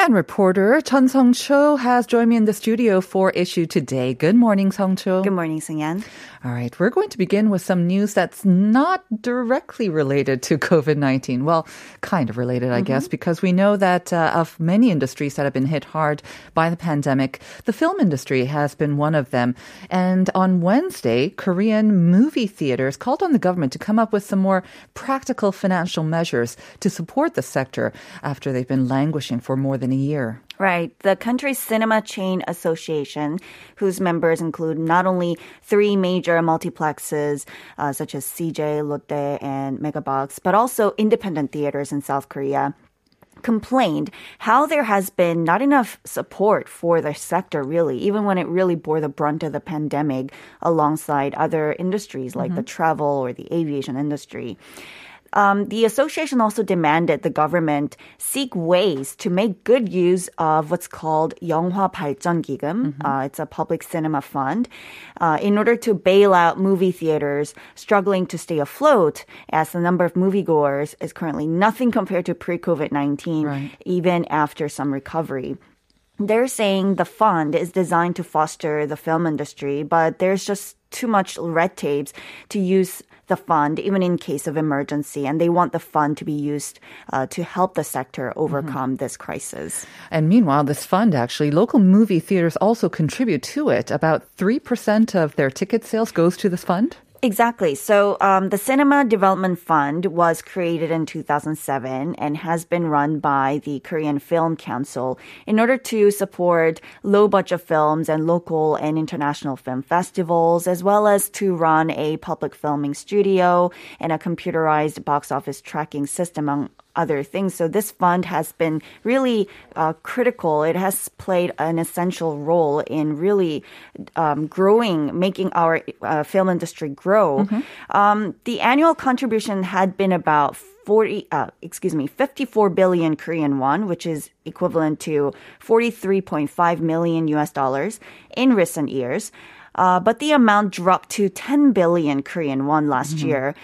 And reporter Chun Sung-cho has joined me in the studio for Issue Today. Good morning, Sung-cho. Good morning, Seung-yeon. All right, we're going to begin with some news that's not directly related to COVID-19. Well, kind of related, I guess, because we know that of many industries that have been hit hard by the pandemic, the film industry has been one of them. And on Wednesday, Korean movie theaters called on the government to come up with some more practical financial measures to support the sector after they've been languishing for more than a year. Right. The country's Cinema Chain Association, whose members include not only three major multiplexes such as CJ, Lotte, and Megabox, but also independent theaters in South Korea, complained how there has been not enough support for the sector, really, even when it really bore the brunt of the pandemic alongside other industries like the travel or the aviation industry. The association also demanded the government seek ways to make good use of what's called 영화 발전 기금. It's a public cinema fund in order to bail out movie theaters struggling to stay afloat, as the number of moviegoers is currently nothing compared to pre-COVID-19, right, even after some recovery. They're saying the fund is designed to foster the film industry, but there's just too much red tapes to use the fund, even in case of emergency, and they want the fund to be used to help the sector overcome this crisis. And meanwhile, this fund, actually, local movie theaters also contribute to it. About 3% of their ticket sales goes to this fund? Exactly. So the Cinema Development Fund was created in 2007 and has been run by the Korean Film Council in order to support low-budget films and local and international film festivals, as well as to run a public filming studio and a computerized box office tracking system, among other things. So this fund has been really critical. It has played an essential role in really making our film industry grow. The annual contribution had been about 54 billion Korean won, which is equivalent to $43.5 million in recent years. But the amount dropped to 10 billion Korean won last year,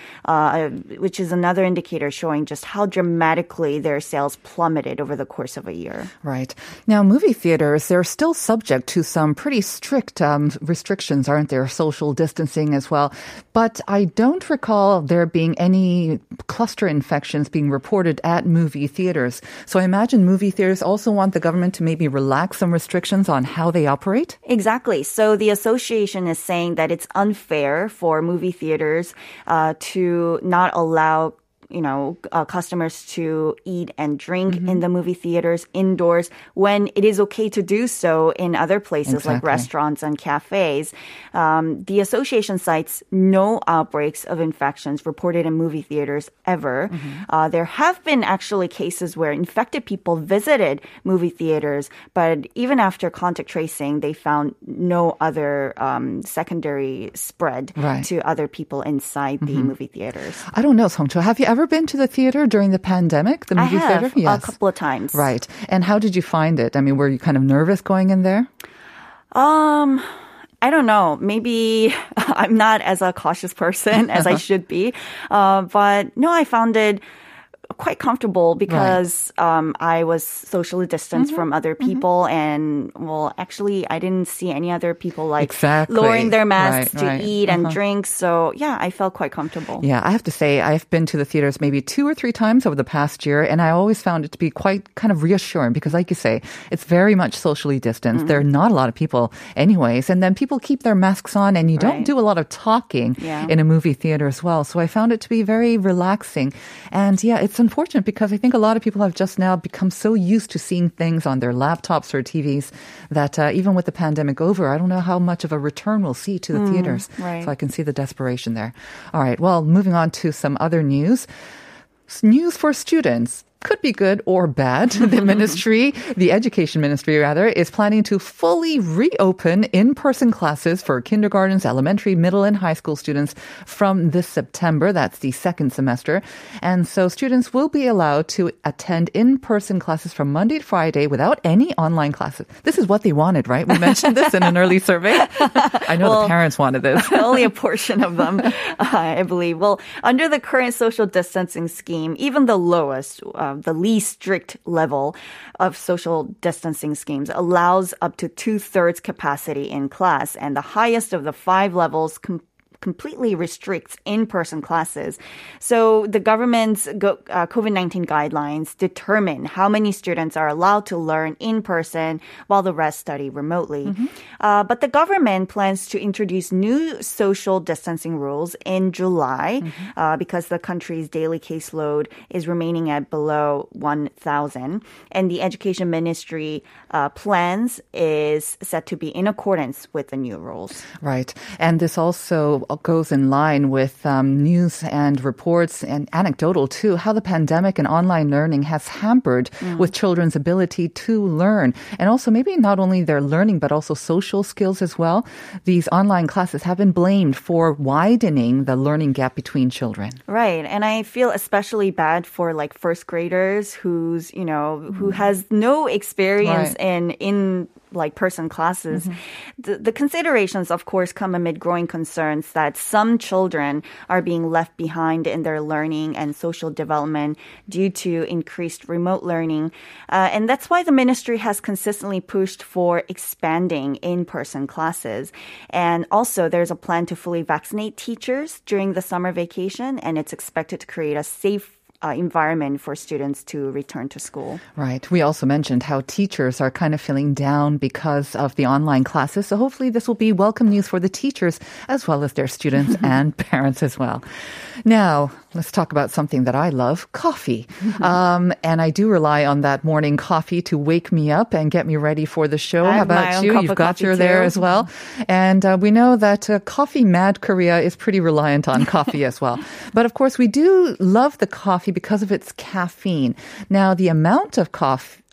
which is another indicator showing just how dramatically their sales plummeted over the course of a year. Right. Now, movie theaters, they're still subject to some pretty strict restrictions, aren't there? Social distancing as well. But I don't recall there being any cluster infections being reported at movie theaters. So I imagine movie theaters also want the government to maybe relax some restrictions on how they operate? Exactly. So the association is saying that it's unfair for movie theaters to not allow customers to eat and drink in the movie theaters indoors when it is okay to do so in other places like restaurants and cafes. The association cites no outbreaks of infections reported in movie theaters ever. There have been actually cases where infected people visited movie theaters, but even after contact tracing, they found no other secondary spread to other people inside the movie theaters. I don't know, Sung-cho. Have you ever been to the theater during the pandemic? The movie theater? Yes. A couple of times. Right. And how did you find it? I mean, were you kind of nervous going in there? I don't know. Maybe I'm not as a cautious person as I should be. But no, I found it quite comfortable because I was socially distanced from other people, and well, actually, I didn't see any other people like lowering their masks to eat and drink. So yeah, I felt quite comfortable. Yeah, I have to say I've been to the theaters maybe 2 or 3 times over the past year, and I always found it to be quite kind of reassuring because, like you say, it's very much socially distanced. There are not a lot of people, anyways, and then people keep their masks on, and you don't do a lot of talking in a movie theater as well. So I found it to be very relaxing, and yeah, it's unfortunate because I think a lot of people have just now become so used to seeing things on their laptops or TVs that even with the pandemic over, I don't know how much of a return we'll see to the theaters. Right. So I can see the desperation there. All right. Well, moving on to some other news. News for students. could be good or bad. The ministry, the education ministry rather, is planning to fully reopen in-person classes for kindergartens, elementary, middle, and high school students from this September. That's the second semester. And so students will be allowed to attend in-person classes from Monday to Friday without any online classes. This is what they wanted, right? We mentioned this in an early survey. I know the parents wanted this. Only a portion of them, I believe. Well, under the current social distancing scheme, even the lowest, the least strict level of social distancing schemes allows up to two-thirds capacity in class, and the highest of the five levels completely restricts in-person classes. So the government's COVID-19 guidelines determine how many students are allowed to learn in person while the rest study remotely. Mm-hmm. But the government plans to introduce new social distancing rules in July because the country's daily caseload is remaining at below 1,000. And the education ministry plans is set to be in accordance with the new rules. Right. And this also goes in line with news and reports, and anecdotal too, how the pandemic and online learning has hampered with children's ability to learn, and also maybe not only their learning but also social skills as well. These online classes have been blamed for widening the learning gap between children. Right, and I feel especially bad for like first graders who's, you know, who has no experience in like person classes. The considerations, of course, come amid growing concerns that some children are being left behind in their learning and social development due to increased remote learning. And that's why the ministry has consistently pushed for expanding in-person classes. And also, there's a plan to fully vaccinate teachers during the summer vacation, and it's expected to create a safe environment for students to return to school. Right. We also mentioned how teachers are kind of feeling down because of the online classes. So hopefully this will be welcome news for the teachers as well as their students and parents as well. Now, let's talk about something that I love, coffee. And I do rely on that morning coffee to wake me up and get me ready for the show. How about you? You've got your there as well. And we know that coffee mad Korea is pretty reliant on coffee as well. But of course, we do love the coffee because of its caffeine. Now, the amount of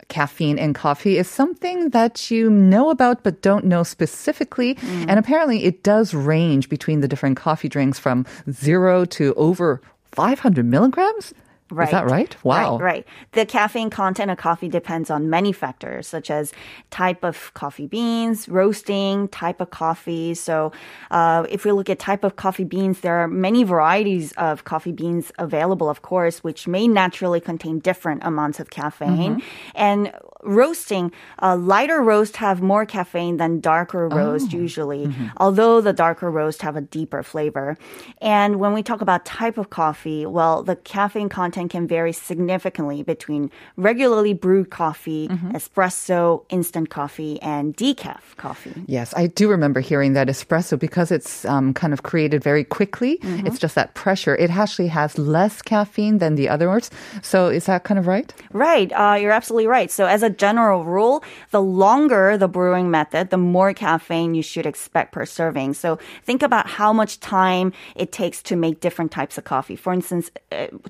caffeine in coffee is something that you know about but don't know specifically. And apparently it does range between the different coffee drinks from 0 to over 500 milligrams. Right. Is that right? Wow. Right. The caffeine content of coffee depends on many factors, such as type of coffee beans, roasting, type of coffee. So if we look at type of coffee beans, there are many varieties of coffee beans available, of course, which may naturally contain different amounts of caffeine. And roasting, lighter roasts have more caffeine than darker roasts usually, although the darker roasts have a deeper flavor. And when we talk about type of coffee, well, the caffeine content can vary significantly between regularly brewed coffee, espresso, instant coffee, and decaf coffee. Yes, I do remember hearing that espresso, because it's kind of created very quickly. It's just that pressure. It actually has less caffeine than the others. So is that kind of right? Right. You're absolutely right. So as a general rule, the longer the brewing method, the more caffeine you should expect per serving. So think about how much time it takes to make different types of coffee. For instance,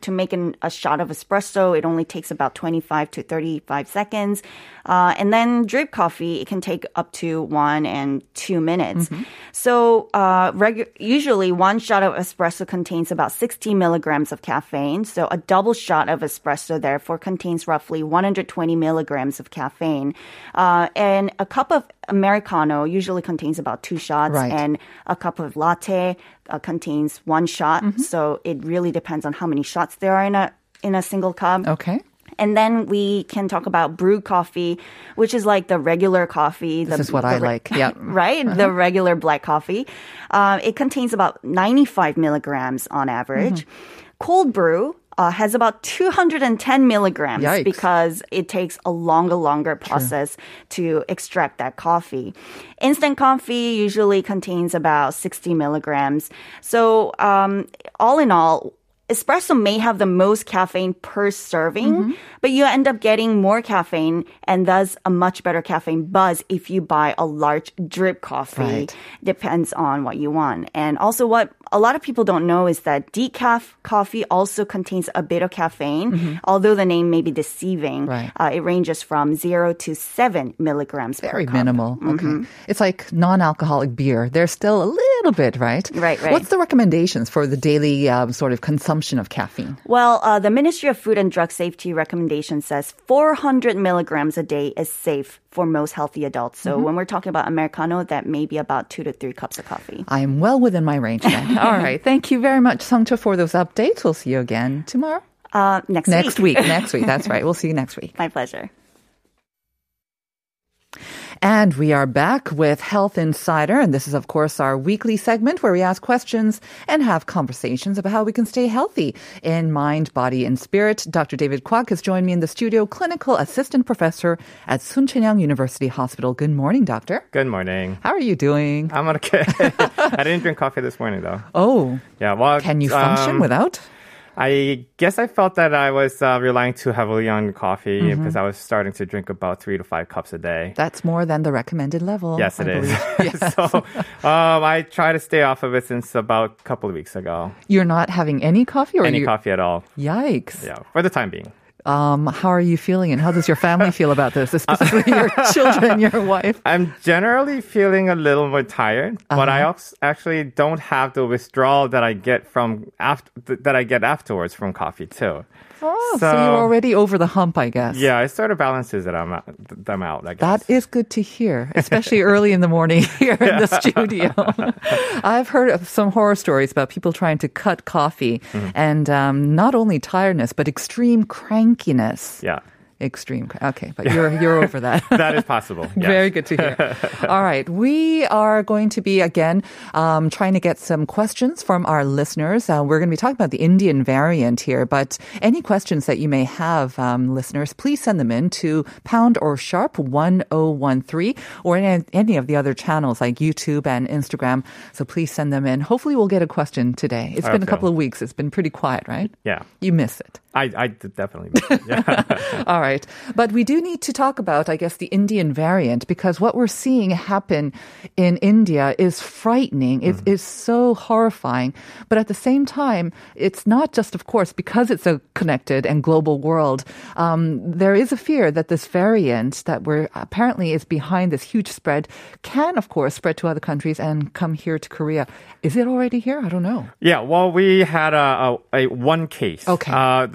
to make a shot of espresso, it only takes about 25 to 35 seconds. And then drip coffee, it can take up to 1 and 2 minutes. So usually one shot of espresso contains about 60 milligrams of caffeine. So a double shot of espresso therefore contains roughly 120 milligrams of caffeine. And a cup of Americano usually contains about 2 shots, and a cup of latte contains 1 shot. So it really depends on how many shots there are in a single cup. Okay. And then we can talk about brewed coffee, which is like the regular coffee. This is what I like. Yeah. Right? The regular black coffee. It contains about 95 milligrams on average. Cold brew has about 210 milligrams because it takes a longer process to extract that coffee. Instant coffee usually contains about 60 milligrams. So all in all, espresso may have the most caffeine per serving, but you end up getting more caffeine and thus a much better caffeine buzz if you buy a large drip coffee. Depends on what you want. And also what a lot of people don't know is that decaf coffee also contains a bit of caffeine. Mm-hmm. Although the name may be deceiving, right. It ranges from 0 to 7 milligrams per cup. Very minimal. Mm-hmm. Okay. It's like non-alcoholic beer. There's still a little bit, right? Right. What's the recommendations for the daily sort of consumption of caffeine? Well, the Ministry of Food and Drug Safety recommendation says 400 milligrams a day is safe for most healthy adults. So when we're talking about Americano, that may be about 2 to 3 cups of coffee. I'm well within my range then. All right. Thank you very much, Sung-cho, for those updates. We'll see you again tomorrow. Next week. That's right. We'll see you next week. My pleasure. And we are back with Health Insider. And this is, of course, our weekly segment where we ask questions and have conversations about how we can stay healthy in mind, body, and spirit. Dr. David Kwok has joined me in the studio, clinical assistant professor at Sunchenyang University Hospital. Good morning, doctor. Good morning. How are you doing? I'm okay. I didn't drink coffee this morning, though. Oh. Yeah. Well, can you function without? I guess I felt that I was relying too heavily on coffee because I was starting to drink about 3 to 5 cups a day. That's more than the recommended level. Yes, it is. Yes. So I try to stay off of it since about a couple of weeks ago. You're not having any coffee? Or any coffee at all. Yikes. Yeah, for the time being. How are you feeling and how does your family feel about this, especially your children, your wife? I'm generally feeling a little more tired, but I actually don't have the withdrawal that I get afterwards from coffee too. Oh, so you're already over the hump, I guess. Yeah, it sort of balances them out, I guess. That is good to hear, especially early in the morning here in the studio. I've heard of some horror stories about people trying to cut coffee and not only tiredness, but extreme crankiness. Yeah. Extreme. Okay, but you're over that. That is possible. Yes. Very good to hear. All right. We are going to be, again, trying to get some questions from our listeners. We're going to be talking about the Indian variant here, but any questions that you may have, listeners, please send them in to pound or sharp 1013 or any of the other channels like YouTube and Instagram. So please send them in. Hopefully we'll get a question today. It's been a couple of weeks. It's been pretty quiet, right? Yeah. You miss it. I definitely miss it. Yeah. All right. But we do need to talk about, I guess, the Indian variant, because what we're seeing happen in India is frightening. It is so horrifying. But at the same time, it's not just, of course, because it's a connected and global world. There is a fear that this variant that we're apparently is behind this huge spread can, of course, spread to other countries and come here to Korea. Is it already here? I don't know. Yeah. Well, we had a one case. Okay.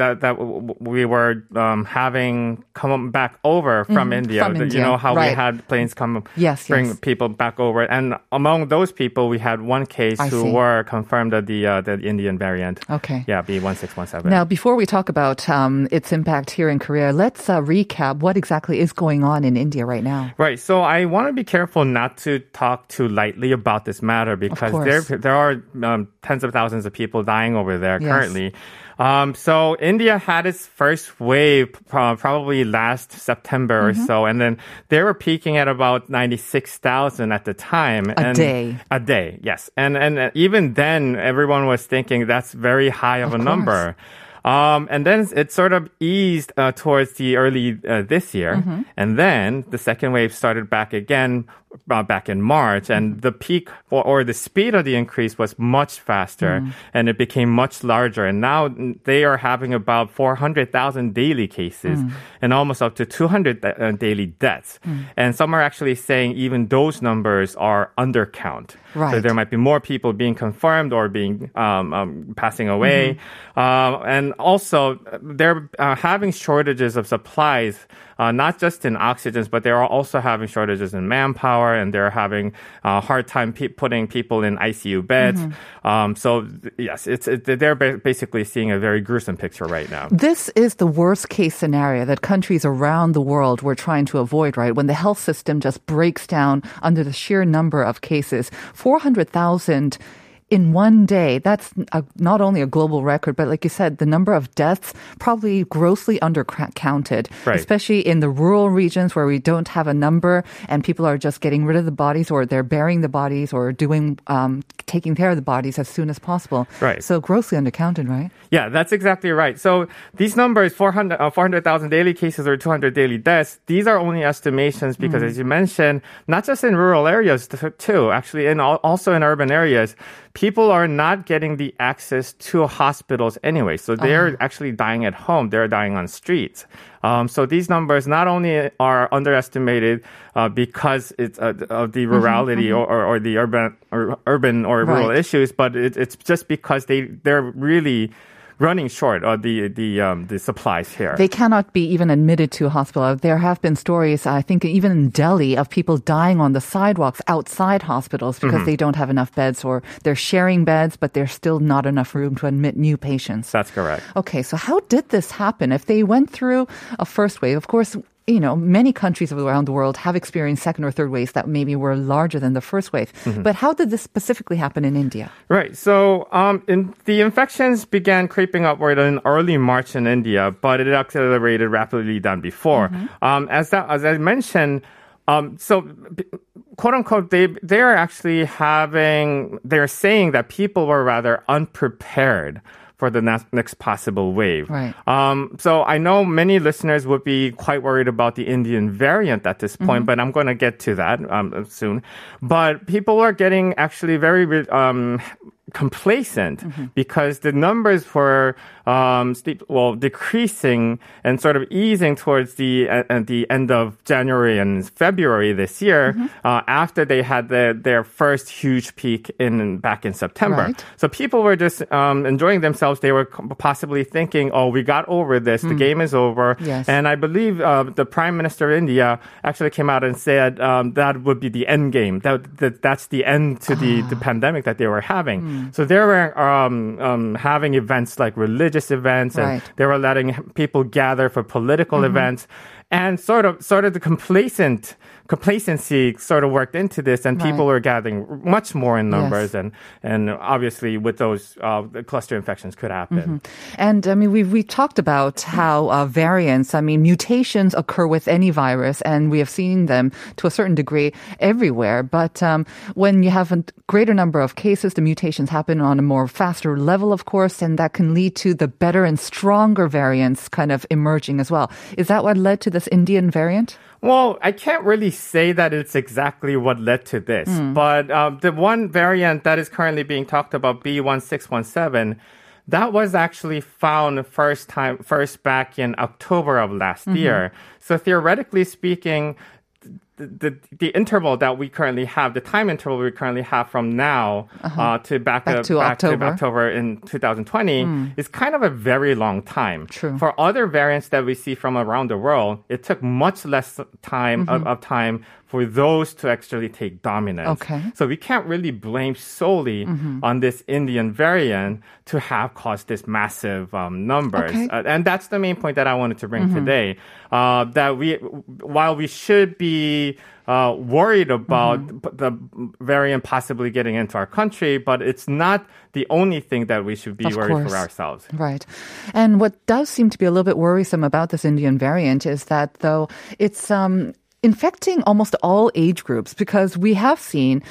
That we were having come back over from India. From India. You know how we had planes come bring people back over. And among those people, we had one case who were confirmed of the Indian variant. Okay. Yeah, B.1617. Now, before we talk about its impact here in Korea, let's recap what exactly is going on in India right now. Right. So I want to be careful not to talk too lightly about this matter because there are tens of thousands of people dying over there currently. So India had its first wave probably last September or so, and then they were peaking at about 96,000 at the time. A day, yes. And even then, everyone was thinking that's very high of a number. And then it sort of eased towards the early this year. And then the second wave started back again back in March. And the peak or the speed of the increase was much faster and it became much larger. And now they are having about 400,000 daily cases and almost up to 200 daily deaths. And some are actually saying even those numbers are undercount. Right. So there might be more people being confirmed or being passing away. And also, they're having shortages of supplies, not just in oxygen, but they're also having shortages in manpower, and they're having a hard time putting people in ICU beds. So, yes, they're basically seeing a very gruesome picture right now. This is the worst-case scenario that countries around the world were trying to avoid, right, when the health system just breaks down under the sheer number of cases. 400,000 in one day, that's not only a global record, but like you said, the number of deaths probably grossly undercounted, especially in the rural regions where we don't have a number and people are just getting rid of the bodies or they're burying the bodies or taking care of the bodies as soon as possible. Right. So grossly undercounted, right? Yeah, that's exactly right. So these numbers, 400,000 daily cases or 200 daily deaths, these are only estimations because as you mentioned, not just in rural areas too, actually, and also in urban areas, people are not getting the access to hospitals anyway. So they're actually dying at home. They're dying on streets. So these numbers not only are underestimated because it's of the rurality or the urban or rural issues, but it's just because they're really running short of the supplies here. They cannot be even admitted to a hospital. There have been stories, I think, even in Delhi, of people dying on the sidewalks outside hospitals because they don't have enough beds, or they're sharing beds, but there's still not enough room to admit new patients. That's correct. Okay, so how did this happen? If they went through a first wave, of course, you know, many countries around the world have experienced second or third waves that maybe were larger than the first wave. But how did this specifically happen in India? Right. So the infections began creeping upward in early March in India, but it accelerated rapidly than before. As I mentioned, so quote unquote, they're actually saying that people were rather unprepared for the next possible wave. Right. So I know many listeners would be quite worried about the Indian variant at this point, but I'm going to get to that soon. But people are getting actually very complacent because the numbers were decreasing and sort of easing towards the end of January and February this year after they had their first huge peak back in September. Right. So people were just enjoying themselves. They were possibly thinking, oh, we got over this. The game is over. Yes. And I believe the Prime Minister of India actually came out and said that would be the end game. That's the end to the pandemic that they were having. So they were having events like religious events, and they were letting people gather for political events, and sort of the complacency sort of worked into this, and people were gathering much more in numbers, and obviously with those the cluster infections could happen. And I mean, we talked about how variants, I mean, mutations occur with any virus, and we have seen them to a certain degree everywhere. But when you have a greater number of cases, the mutations happen on a more faster level, of course, and that can lead to the better and stronger variants kind of emerging as well. Is that what led to this Indian variant? Well, I can't really say that it's exactly what led to this, but the one variant that is currently being talked about, B.1617, that was actually found first back in October of last year. So theoretically speaking, the interval that we currently have, the time interval we currently have from now to back to October in 2020 is kind of a very long time. True. For other variants that we see from around the world, it took much less time of time for those to actually take dominance. Okay. So we can't really blame solely on this Indian variant to have caused this massive numbers. Okay. And that's the main point that I wanted to bring today, that while we should be worried about the variant possibly getting into our country, but it's not the only thing that we should be worried for ourselves. Right. And what does seem to be a little bit worrisome about this Indian variant is that, though, it's infecting almost all age groups, because we have seen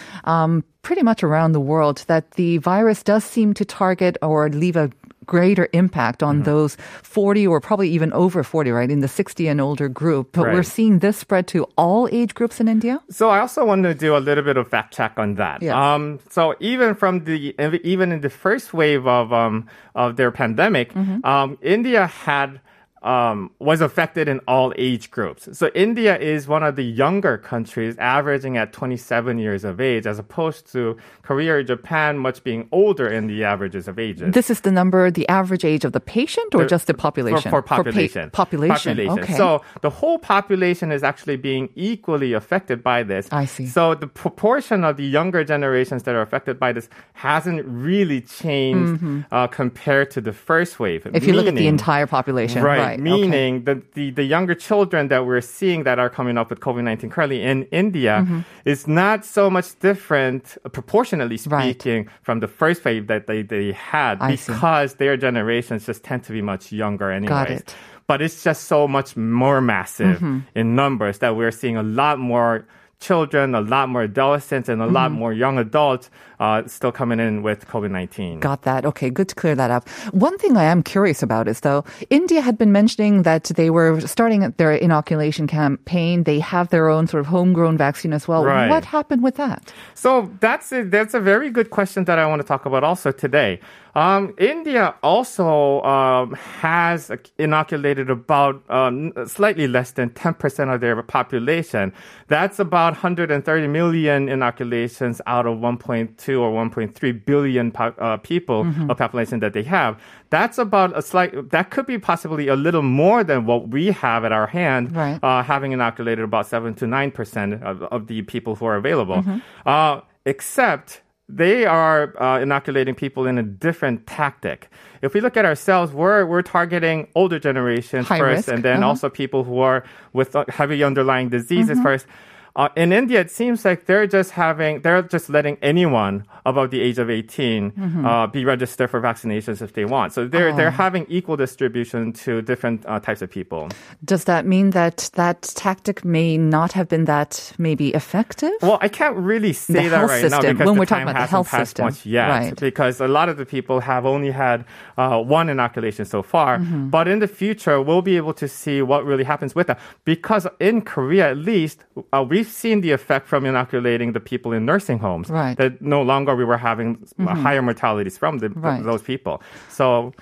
pretty much around the world that the virus does seem to target or leave a greater impact on those 40 or probably even over 40, right, in the 60 and older group. But we're seeing this spread to all age groups in India? So I also want to do a little bit of fact check on that. Yeah. So even in the first wave of their pandemic, India was affected in all age groups. So India is one of the younger countries, averaging at 27 years of age, as opposed to Korea or Japan much being older in the averages of ages. This is the number, the average age of the patient, or just the population? For population. Okay. So the whole population is actually being equally affected by this. I see. So the proportion of the younger generations that are affected by this hasn't really changed compared to the first wave. If you look at the entire population. Right. Meaning that the younger children that we're seeing that are coming up with COVID-19 currently in India is not so much different, proportionally speaking, from the first wave that they had, because their generations just tend to be much younger anyways. Got it. But it's just so much more massive in numbers that we're seeing a lot more children, a lot more adolescents, and a lot more young adults still coming in with COVID-19. Got that. Okay, good to clear that up. One thing I am curious about is, though, India had been mentioning that they were starting their inoculation campaign. They have their own sort of homegrown vaccine as well. Right. What happened with that? So that's a very good question that I want to talk about also today. India also has inoculated about slightly less than 10% of their population. That's about 130 million inoculations out of 1.2 or 1.3 billion people mm-hmm. of population that they have. That's about that could be possibly a little more than what we have at our hand, right. Having inoculated about 7 to 9% of the people who are available. Mm-hmm. Except they are inoculating people in a different tactic. If we look at ourselves, we're targeting older generations high first risk. And then uh-huh. also people who are with heavy underlying diseases uh-huh. first. In India, it seems like they're just letting anyone above the age of 18 mm-hmm. Be registered for vaccinations if they want. So they're having equal distribution to different types of people. Does that mean that tactic may not have been that maybe effective? Well, I can't really say that right now because the time hasn't passed much yet. Right. Because a lot of the people have only had one inoculation so far. Mm-hmm. But in the future, we'll be able to see what really happens with that. Because in Korea, at least, we've seen the effect from inoculating the people in nursing homes. Right. That no longer we were having mm-hmm. higher mortalities from right. those people. So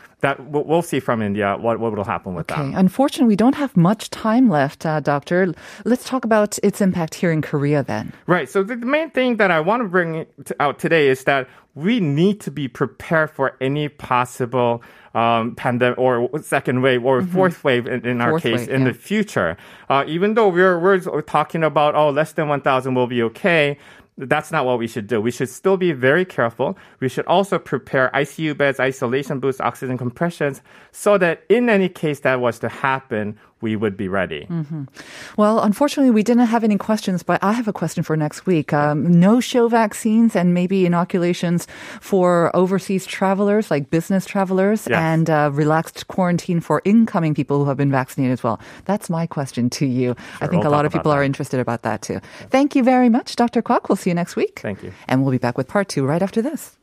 we'll see from India what will happen with that. Unfortunately, we don't have much time left, Doctor. Let's talk about its impact here in Korea then. Right. So the main thing that I want to bring out today is that we need to be prepared for any possible pandemic or second wave or mm-hmm. fourth wave in our case, in the future. Even though we're talking about, less than 1,000 will be okay. That's not what we should do. We should still be very careful. We should also prepare ICU beds, isolation booths, oxygen compressions, so that in any case that was to happen, we would be ready. Mm-hmm. Well, unfortunately, we didn't have any questions, but I have a question for next week. No-show vaccines and maybe inoculations for overseas travelers, like business travelers, yes. and relaxed quarantine for incoming people who have been vaccinated as well. That's my question to you. Sure, I think a lot of people are interested about that, too. Yes. Thank you very much, Dr. Kwok. We'll see you next week. Thank you. And we'll be back with part 2 right after this.